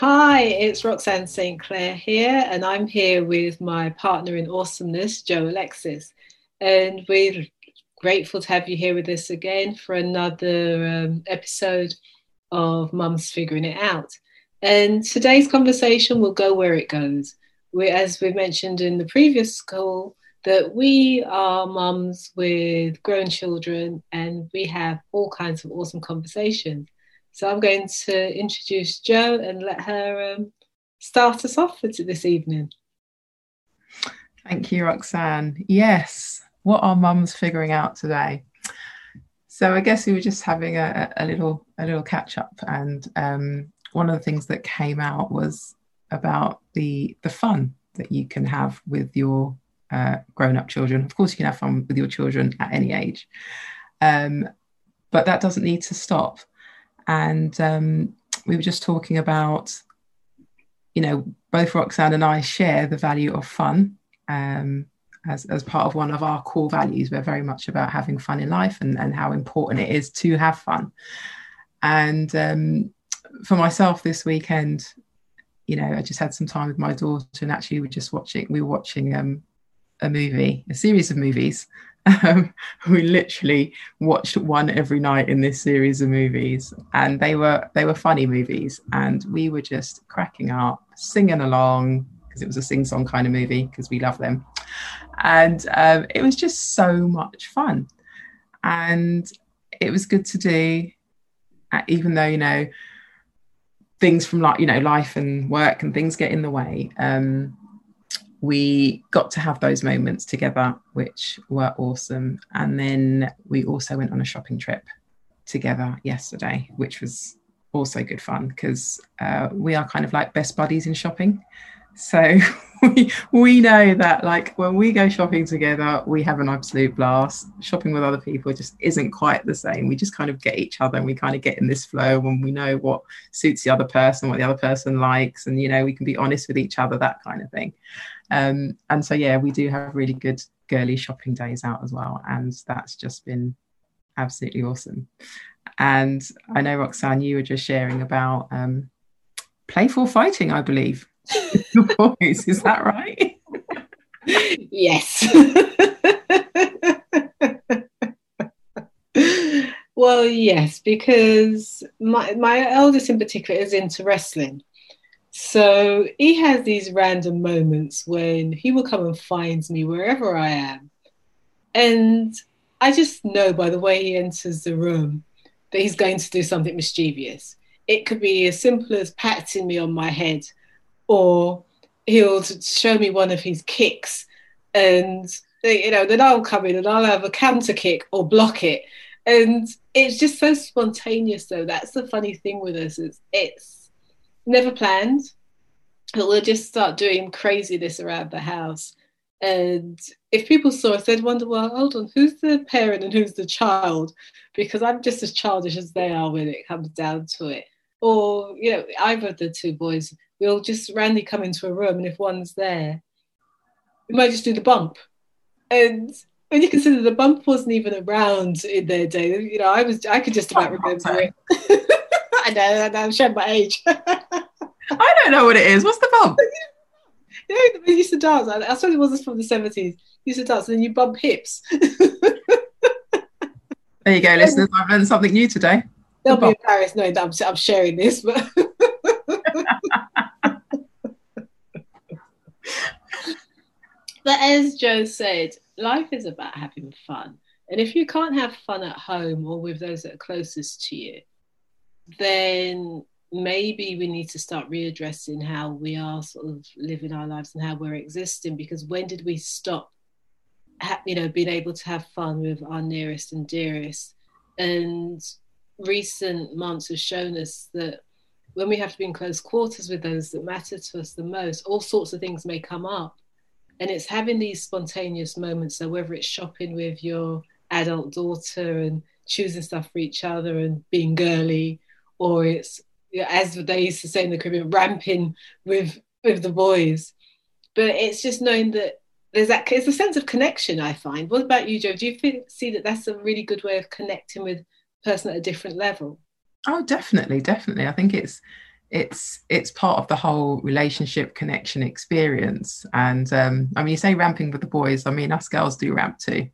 Hi, it's Roxanne St. Clair here, and I'm here with my partner in awesomeness, Joe Alexis. And we're grateful to have you here with us again for another episode of Mums Figuring It Out. And today's conversation will go where it goes. As we mentioned in the previous call, that we are mums with grown children and we have all kinds of awesome conversations. So I'm going to introduce Jo and let her start us off for this evening. Thank you, Roxanne. Yes, what are mums figuring out today? So I guess we were just having a little catch up, and one of the things that came out was about the fun that you can have with your grown-up children. Of course you can have fun with your children at any age, but that doesn't need to stop. And we were just talking about, you know, both Roxanne and I share the value of fun as part of one of our core values. We're very much about having fun in life and how important it is to have fun. And for myself this weekend, you know, I just had some time with my daughter, and actually we were watching a series of movies. We literally watched one every night in this series of movies, and they were funny movies, and we were just cracking up, singing along, because it was a sing-song kind of movie, because we love them. And it was just so much fun, and it was good to do, even though, you know, things from, like, you know, life and work and things get in the way. We got to have those moments together, which were awesome. And then we also went on a shopping trip together yesterday, which was also good fun, because we are kind of like best buddies in shopping. So we know that, like, when we go shopping together, we have an absolute blast. Shopping with other people just isn't quite the same. We just kind of get each other, and we kind of get in this flow when we know what suits the other person, what the other person likes, and, you know, we can be honest with each other, that kind of thing. And so, yeah, we do have really good girly shopping days out as well, and that's just been absolutely awesome. And I know, Roxanne, you were just sharing about playful fighting, I believe. Your voice, is that right? Yes. Well, yes, because my eldest in particular is into wrestling, so he has these random moments when he will come and find me wherever I am, and I just know by the way he enters the room that he's going to do something mischievous. It could be as simple as patting me on my head, or he'll show me one of his kicks, and, you know, then I'll come in and I'll have a counter kick or block it. And it's just so spontaneous, though. That's the funny thing with us, is it's never planned, but we'll just start doing craziness around the house. And if people saw us, they'd wonder, well, hold on, who's the parent and who's the child? Because I'm just as childish as they are when it comes down to it. Or, you know, either of the two boys, we'll just randomly come into a room, and if one's there, we might just do the bump. And when you consider the bump wasn't even around in their day, you know, I could just about remember it. I know, I'm showing my age. I don't know what it is. What's the bump? You know, they used to dance. I suppose it was from the 70s. You used to dance, and then you bump hips. There you go, listeners. I've learned something new today. They'll be embarrassed knowing that I'm sharing this, but... But as Joe said, life is about having fun. And if you can't have fun at home or with those that are closest to you, then maybe we need to start readdressing how we are sort of living our lives and how we're existing. Because when did we stop, you know, being able to have fun with our nearest and dearest? And recent months have shown us that when we have to be in close quarters with those that matter to us the most, all sorts of things may come up. And it's having these spontaneous moments. So whether it's shopping with your adult daughter and choosing stuff for each other and being girly, or it's, as they used to say in the Caribbean, ramping with the boys. But it's just knowing that there's that, it's a sense of connection, I find. What about you, Jo? Do you see that that's a really good way of connecting with a person at a different level? Oh, definitely. I think it's it's part of the whole relationship connection experience. And I mean, you say ramping with the boys, I mean, us girls do ramp too.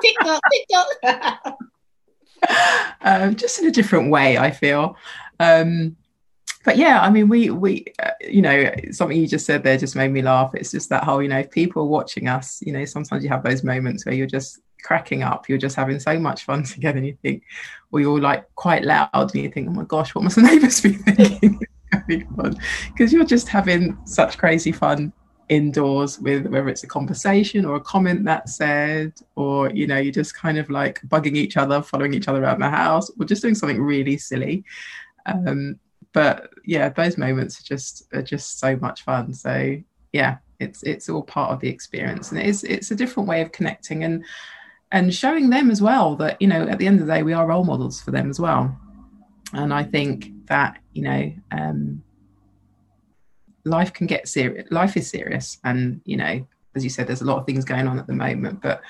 Tick tock, tick tock. Just in a different way, I feel. But yeah, I mean, we you know, something you just said there just made me laugh. It's just that whole, you know, if people are watching us, you know, sometimes you have those moments where you're just cracking up, you're just having so much fun together, and you think, or you're like quite loud, and you think, oh my gosh, what must the neighbours be thinking? Because you're just having such crazy fun indoors, with whether it's a conversation or a comment that's said, or you know, you're just kind of like bugging each other, following each other around the house, or just doing something really silly. But yeah, those moments are just so much fun. So yeah, it's all part of the experience, and it's a different way of connecting and showing them as well that, you know, at the end of the day, we are role models for them as well. And I think that, you know, life can get serious. Life is serious, and you know, as you said, there's a lot of things going on at the moment, but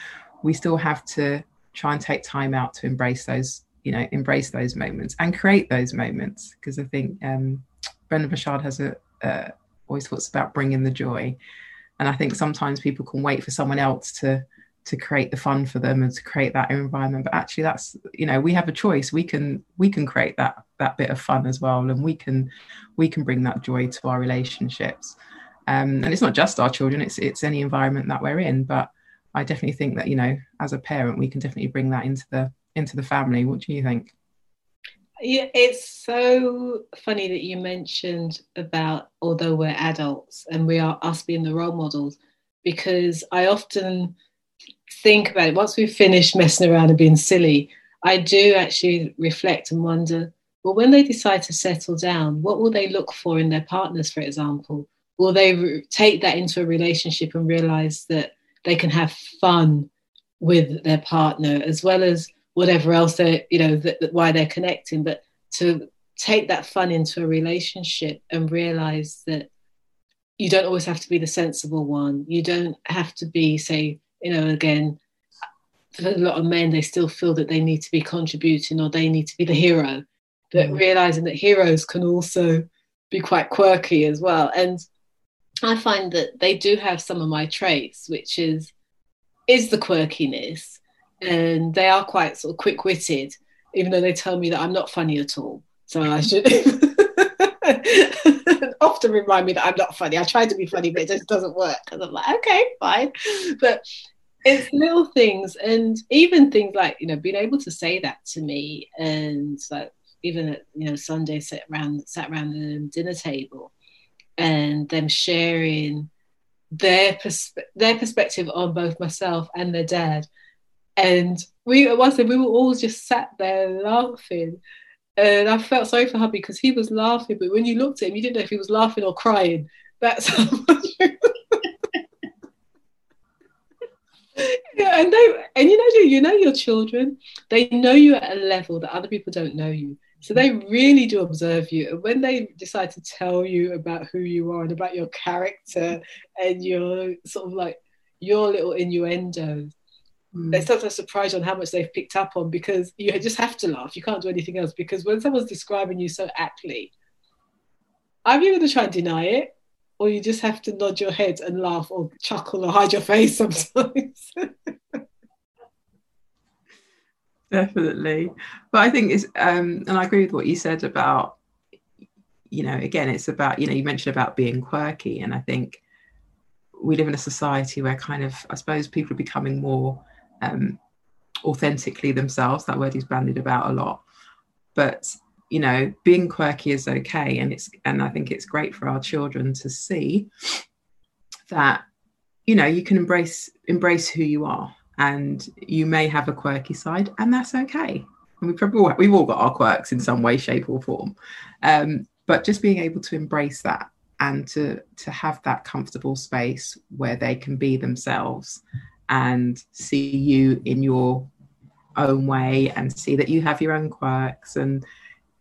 we still have to try and take time out to embrace those moments and create those moments. Because I think Brendan Burchard has always talks about bringing the joy, and I think sometimes people can wait for someone else to create the fun for them and to create that environment. But actually, that's, you know, we have a choice. We can create that bit of fun as well, and we can bring that joy to our relationships. And it's not just our children, it's any environment that we're in. But I definitely think that, you know, as a parent, we can definitely bring that into the family. What do you think? Yeah, it's so funny that you mentioned about, although we're adults and we are us being the role models, because I often think about it. Once we've finished messing around and being silly, I do actually reflect and wonder, well, when they decide to settle down, what will they look for in their partners, for example? Will they take that into a relationship and realise that they can have fun with their partner, as well as whatever else they, you know, why they're connecting, but to take that fun into a relationship and realise that you don't always have to be the sensible one. You don't have to be, say, you know, again, for a lot of men, they still feel that they need to be contributing or they need to be the hero. But realising that heroes can also be quite quirky as well. And I find that they do have some of my traits, which is the quirkiness. And they are quite sort of quick-witted, even though they tell me that I'm not funny at all. So I should often remind me that I'm not funny. I try to be funny, but it just doesn't work. And I'm like, okay, fine. But it's little things, and even things like, you know, being able to say that to me, and like even at, you know, Sunday sat around the dinner table, and them sharing their perspective on both myself and their dad, and we were all just sat there laughing. And I felt sorry for hubby because he was laughing, but when you looked at him, you didn't know if he was laughing or crying. That's how much. Yeah, and you know your children. They know you at a level that other people don't know you, so they really do observe you. And when they decide to tell you about who you are and about your character and your sort of like your little innuendos, they're sometimes surprised on how much they've picked up on, because you just have to laugh. You can't do anything else, because when someone's describing you so aptly, I'm either going to try and deny it, or you just have to nod your head and laugh or chuckle or hide your face sometimes. Definitely. But I think it's, and I agree with what you said about, you know, again, it's about, you know, you mentioned about being quirky. And I think we live in a society where kind of, I suppose, people are becoming more authentically themselves. That word is bandied about a lot, but you know, being quirky is okay, and I think it's great for our children to see that, you know, you can embrace who you are, and you may have a quirky side, and that's okay. And we've all got our quirks in some way, shape or form, but just being able to embrace that and to have that comfortable space where they can be themselves and see you in your own way, and see that you have your own quirks. And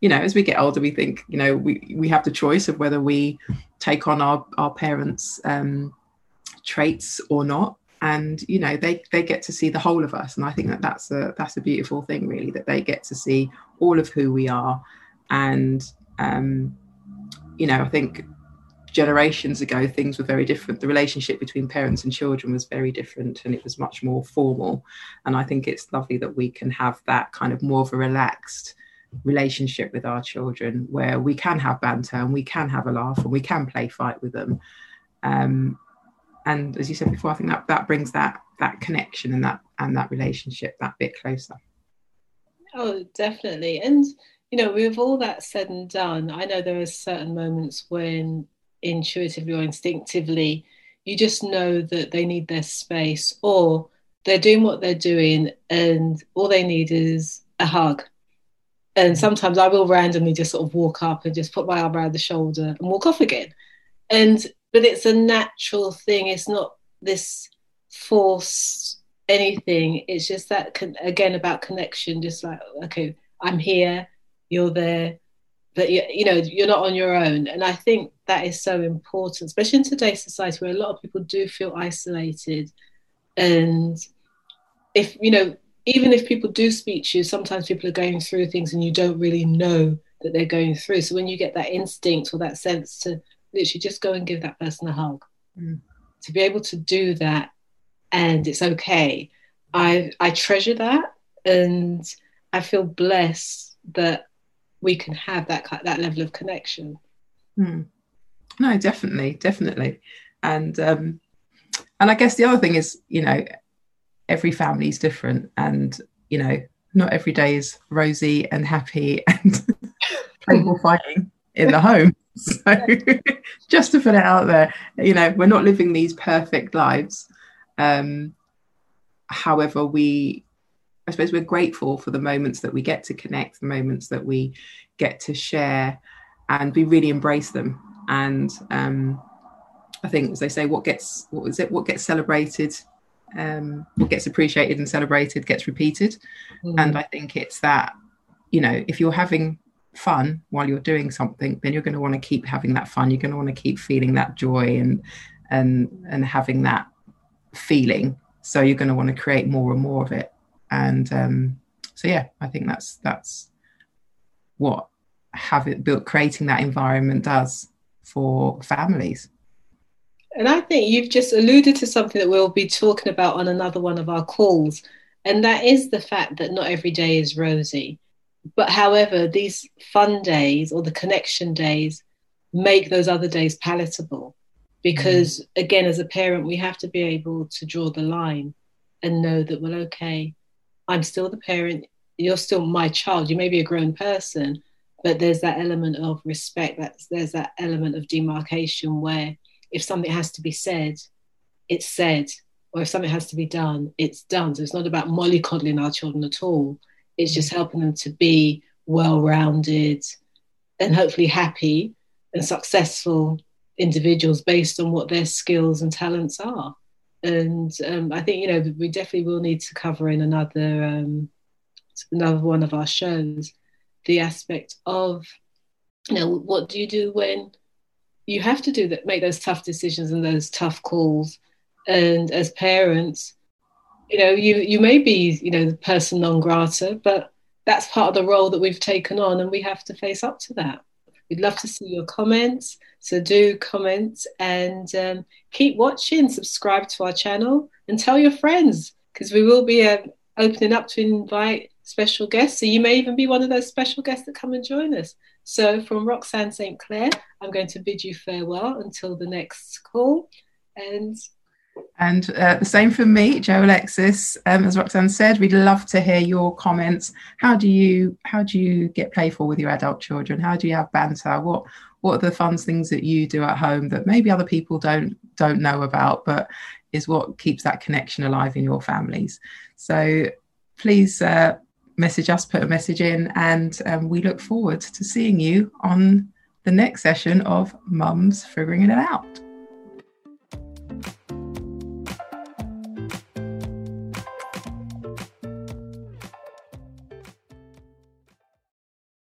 you know, as we get older, we think, you know, we have the choice of whether we take on our parents' traits or not. And you know, they get to see the whole of us, and I think that that's a beautiful thing, really, that they get to see all of who we are. And you know, I think generations ago, things were very different. The relationship between parents and children was very different, and it was much more formal. And I think it's lovely that we can have that kind of more of a relaxed relationship with our children, where we can have banter and we can have a laugh and we can play fight with them. And as you said before, I think that brings that connection and that relationship that bit closer. Oh, definitely. And, you know, with all that said and done, I know there are certain moments when intuitively or instinctively, you just know that they need their space, or they're doing what they're doing and all they need is a hug. And sometimes I will randomly just sort of walk up and just put my arm around the shoulder and walk off again. But it's a natural thing. It's not this forced anything. It's just that, again, about connection, just like, okay, I'm here, you're there, but you know, you're not on your own. And I think that is so important, especially in today's society where a lot of people do feel isolated. And if, you know, even if people do speak to you, sometimes people are going through things and you don't really know that they're going through. So when you get that instinct or that sense to literally just go and give that person a hug, to be able to do that, and it's okay. I treasure that, and I feel blessed that we can have that level of connection. No, definitely. And I guess the other thing is, you know, every family is different, and, you know, not every day is rosy and happy and playful fighting in the home. So just to put it out there, you know, we're not living these perfect lives. However, I suppose we're grateful for the moments that we get to connect, the moments that we get to share, and we really embrace them. And I think, as they say, what gets celebrated, what gets appreciated and celebrated gets repeated. And I think it's that, you know, if you're having fun while you're doing something, then you're going to want to keep having that fun. You're going to want to keep feeling that joy and having that feeling. So you're going to want to create more and more of it. And so, yeah, I think that's what creating that environment does for families. And I think you've just alluded to something that we'll be talking about on another one of our calls. And that is the fact that not every day is rosy. But however, these fun days or the connection days make those other days palatable, because again, as a parent, we have to be able to draw the line and know that, well, okay, I'm still the parent, you're still my child, you may be a grown person, but there's that element of respect, there's that element of demarcation where if something has to be said, it's said, or if something has to be done, it's done. So it's not about mollycoddling our children at all. It's just helping them to be well-rounded and hopefully happy and successful individuals based on what their skills and talents are. And I think, you know, we definitely will need to cover in another one of our shows the aspect of, you know, what do you do when you have to do that, make those tough decisions and those tough calls. And as parents, you know, you may be, you know, the person non grata, but that's part of the role that we've taken on, and we have to face up to that. We'd love to see your comments, so do comment and keep watching, subscribe to our channel and tell your friends, because we will be opening up to invite special guests. So you may even be one of those special guests that come and join us. So from Roxanne St. Clair, I'm going to bid you farewell until the next call. And the same for me, Joe Alexis. As Roxanne said, we'd love to hear your comments. How do you get playful with your adult children? How do you have banter? What are the fun things that you do at home that maybe other people don't know about, but is what keeps that connection alive in your families? So please message us, put a message in, and we look forward to seeing you on the next session of Mums Figuring It Out.